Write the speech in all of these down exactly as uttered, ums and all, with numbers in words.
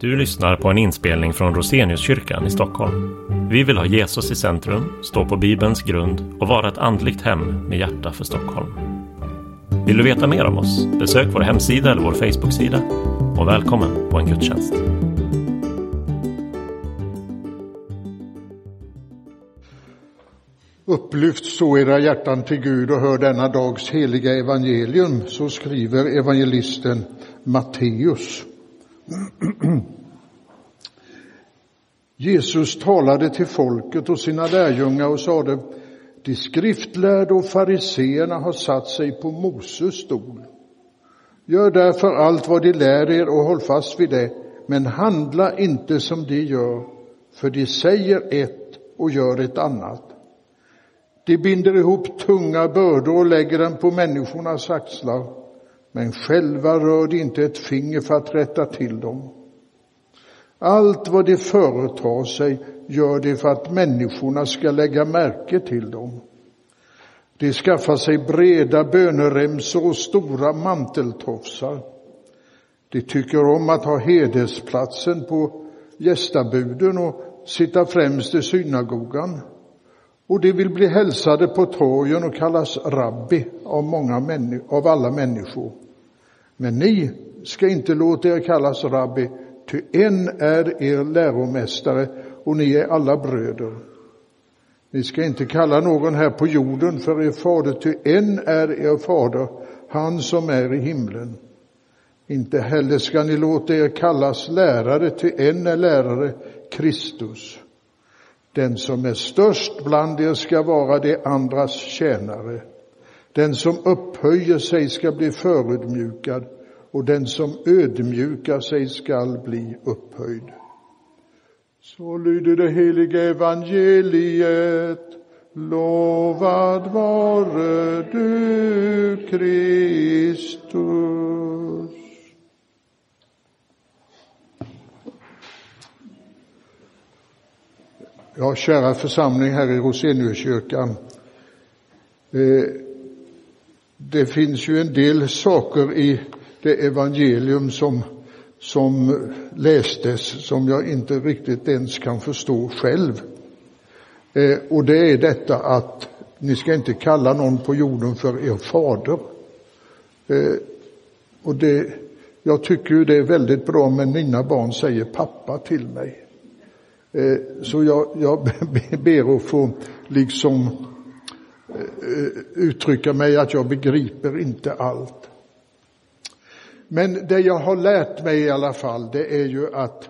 Du lyssnar på en inspelning från Roseniuskyrkan i Stockholm. Vi vill ha Jesus i centrum, stå på Bibelns grund och vara ett andligt hem med hjärta för Stockholm. Vill du veta mer om oss? Besök vår hemsida eller vår Facebook-sida. Och välkommen på en gudstjänst. Upplyft så era hjärtan till Gud och hör denna dags heliga evangelium, så skriver evangelisten Matteus. Jesus talade till folket och sina lärjungar och sade: de skriftlärda och fariseerna har satt sig på Moses stol. Gör därför allt vad de lär er och håll fast vid det, men handla inte som de gör, för de säger ett och gör ett annat. De binder ihop tunga bördor och lägger dem på människornas axlar, men själva rör de inte ett finger för att rätta till dem. Allt vad de företar sig gör de för att människorna ska lägga märke till dem. De skaffar sig breda böneremsor och stora manteltofsar. De tycker om att ha hedersplatsen på gästabuden och sitta främst i synagogan. Och de vill bli hälsade på torgen och kallas rabbi av, många männi- av alla människor. Men ni ska inte låta er kallas rabbi, ty en är er läromästare och ni är alla bröder. Ni ska inte kalla någon här på jorden för er fader, ty en är er fader, han som är i himlen. Inte heller ska ni låta er kallas lärare, ty en är lärare, Kristus. Den som är störst bland er ska vara de andras tjänare. Den som upphöjer sig ska bli förödmjukad, och den som ödmjukar sig ska bli upphöjd. Så lyder det heliga evangeliet. Lovad vare du, Kristus. Ja, kära församling här i Roseniuskyrkan. Det finns ju en del saker i det evangelium som som lästes som jag inte riktigt ens kan förstå själv. Eh, och det är detta att ni ska inte kalla någon på jorden för er fader. Eh, och det, jag tycker ju det är väldigt bra, men mina barn säger pappa till mig. Eh, så jag, jag ber att få liksom eh, uttrycka mig att jag begriper inte allt. Men det jag har lärt mig i alla fall, det är ju att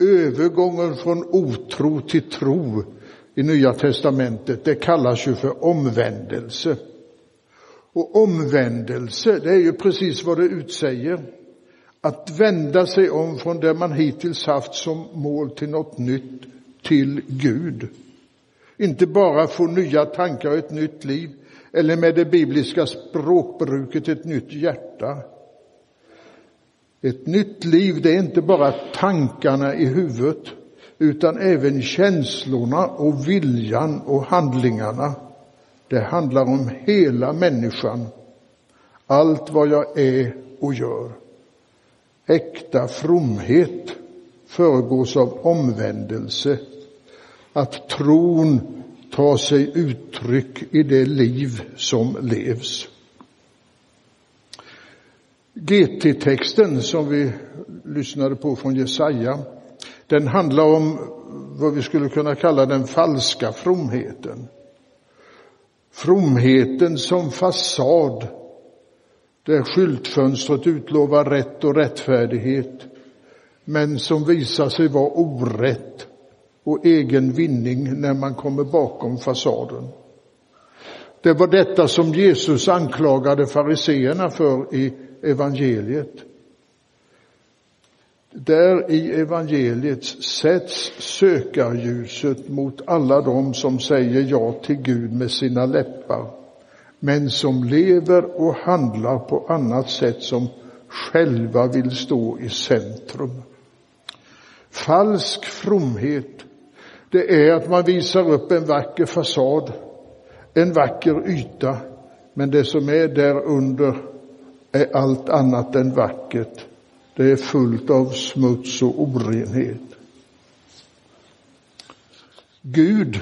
övergången från otro till tro i Nya testamentet, det kallas ju för omvändelse. Och omvändelse, det är ju precis vad det utsäger. Att vända sig om från det man hittills haft som mål till något nytt, till Gud. Inte bara få nya tankar och ett nytt liv, eller med det bibliska språkbruket ett nytt hjärta. Ett nytt liv, det är inte bara tankarna i huvudet, utan även känslorna och viljan och handlingarna. Det handlar om hela människan. Allt vad jag är och gör. Äkta fromhet föregås av omvändelse. Att tron tar sig uttryck i det liv som levs. G T-texten som vi lyssnade på från Jesaja, den handlar om vad vi skulle kunna kalla den falska fromheten. Fromheten som fasad, där skyltfönstret utlovar rätt och rättfärdighet, men som visar sig vara orätt och egen vinning när man kommer bakom fasaden. Det var detta som Jesus anklagade fariseerna för i evangeliet. Där i evangeliet sätts sökarljuset mot alla de som säger ja till Gud med sina läppar, men som lever och handlar på annat sätt, som själva vill stå i centrum. Falsk fromhet, det är att man visar upp en vacker fasad, en vacker yta, men det som är där under är allt annat än vackert. Det är fullt av smuts och orenhet. Gud,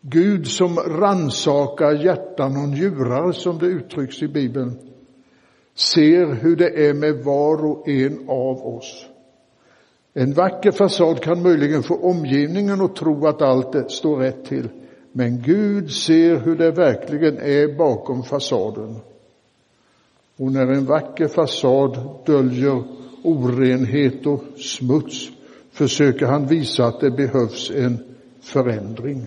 Gud som ransakar hjärtan och njurar, som det uttrycks i Bibeln, ser hur det är med var och en av oss. En vacker fasad kan möjligen få omgivningen att tro att allt det står rätt till. Men Gud ser hur det verkligen är bakom fasaden. Och när en vacker fasad döljer orenhet och smuts, försöker han visa att det behövs en förändring.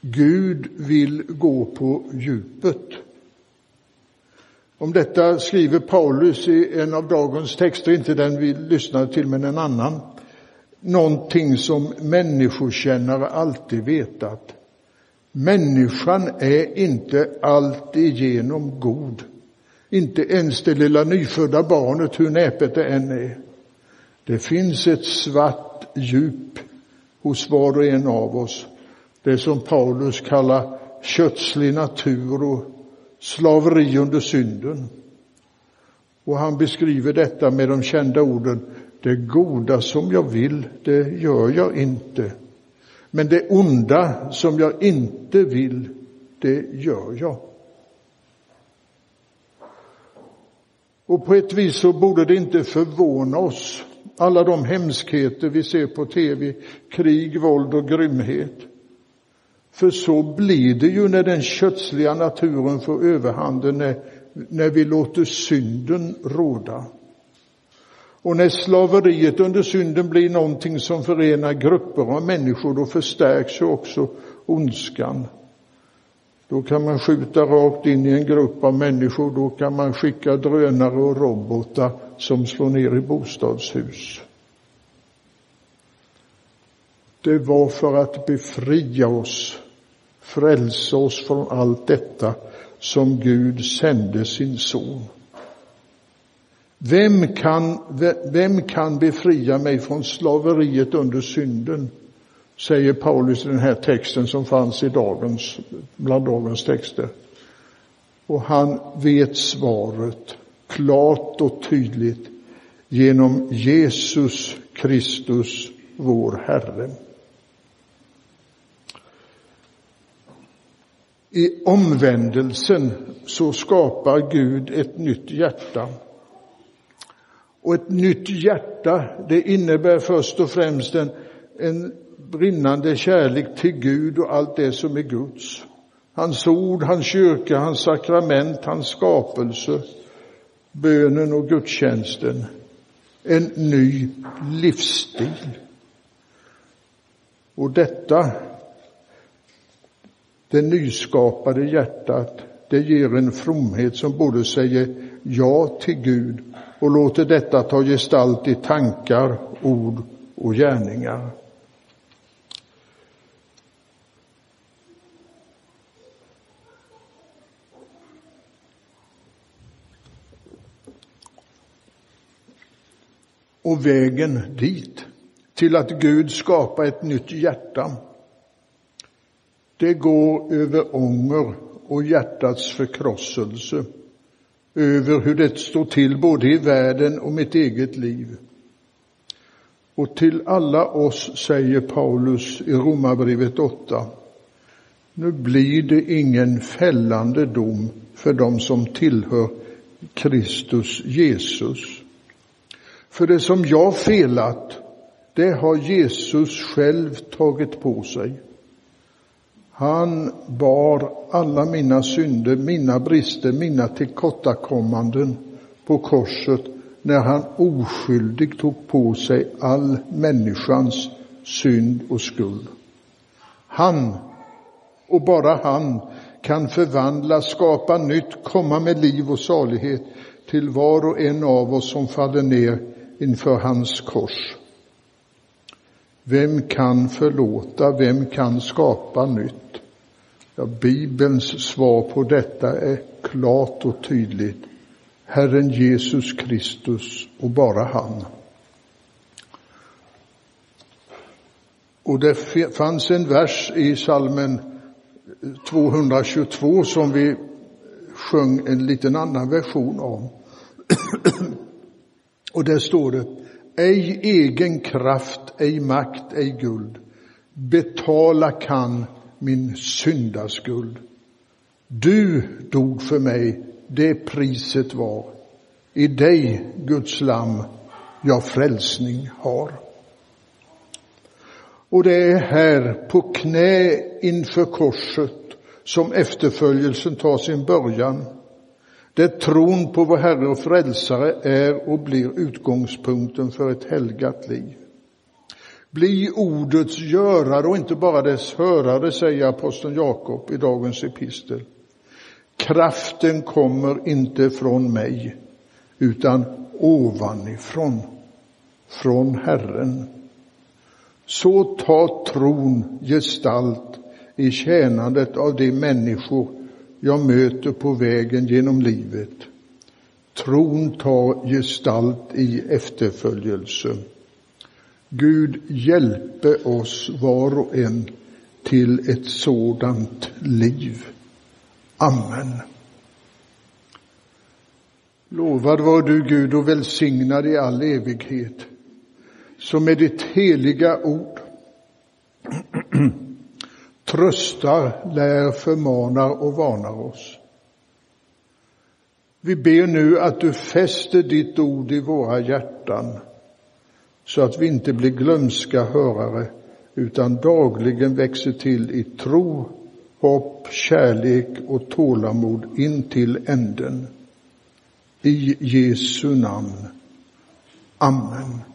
Gud vill gå på djupet. Om detta skriver Paulus i en av dagens texter, inte den vi lyssnade till men en annan. Någonting som människokännare alltid vetat. Människan är inte alltigenom god. Inte ens det lilla nyfödda barnet, hur näpet det än är. Det finns ett svart djup hos var och en av oss. Det som Paulus kallar kötslig natur och slaveri under synden. Och han beskriver detta med de kända orden. Det goda som jag vill, det gör jag inte. Men det onda som jag inte vill, det gör jag. Och på ett vis så borde det inte förvåna oss. Alla de hemskheter vi ser på tv, krig, våld och grymhet. För så blir det ju när den kötsliga naturen får överhanden, när, när vi låter synden råda. Och när slaveriet under synden blir någonting som förenar grupper av människor, då förstärks ju också ondskan. Då kan man skjuta rakt in i en grupp av människor, då kan man skicka drönare och robotar som slår ner i bostadshus. Det var för att befria oss, frälsa oss från allt detta som Gud sände sin son. Vem kan, vem kan befria mig från slaveriet under synden, säger Paulus i den här texten som fanns i dagens, bland dagens texter. Och han vet svaret klart och tydligt genom Jesus Kristus, vår Herre. I omvändelsen så skapar Gud ett nytt hjärta. Och ett nytt hjärta, det innebär först och främst en, en brinnande kärlek till Gud och allt det som är Guds. Hans ord, hans kyrka, hans sakrament, hans skapelse, bönen och gudstjänsten. En ny livsstil. Och detta, det nyskapade hjärtat, det ger en fromhet som både säger ja till Gud och låter detta ta gestalt i tankar, ord och gärningar. Och vägen dit, till att Gud skapar ett nytt hjärta, det går över ånger och hjärtats förkrosselse. Över hur det står till både i världen och mitt eget liv. Och till alla oss säger Paulus i Romarbrevet åtta. Nu blir det ingen fällande dom för dem som tillhör Kristus Jesus. För det som jag felat, det har Jesus själv tagit på sig. Han bar alla mina synder, mina brister, mina tillkortakommanden på korset när han oskyldigt tog på sig all människans synd och skuld. Han, och bara han, kan förvandla, skapa nytt, komma med liv och salighet till var och en av oss som faller ner inför hans kors. Vem kan förlåta? Vem kan skapa nytt? Ja, Bibelns svar på detta är klart och tydligt. Herren Jesus Kristus och bara han. Och det fanns en vers i Psalmen tvåhundratjugotvå som vi sjöng en liten annan version om. Och där står det: ej egen kraft, ej makt, ej guld. Betala kan min syndaskuld. Du dog för mig, det priset var. I dig, Guds lamm, jag frälsning har. Och det är här på knä inför korset som efterföljelsen tar sin början. Där tron på vår Herre och Frälsare är och blir utgångspunkten för ett helgat liv. Bli ordets görare och inte bara dess hörare, säger aposteln Jakob i dagens epistel. Kraften kommer inte från mig, utan ovanifrån, från Herren. Så tar tron gestalt i tjänandet av de människor jag möter på vägen genom livet. Tron tar gestalt i efterföljelse. Gud hjälpe oss var och en till ett sådant liv. Amen. Lovad var du, Gud, och välsignad i all evighet, som med ditt heliga ord tröstar, lär, förmanar och varnar oss. Vi ber nu att du fäster ditt ord i våra hjärtan, så att vi inte blir glömska hörare, utan dagligen växer till i tro, hopp, kärlek och tålamod in till änden. I Jesu namn. Amen.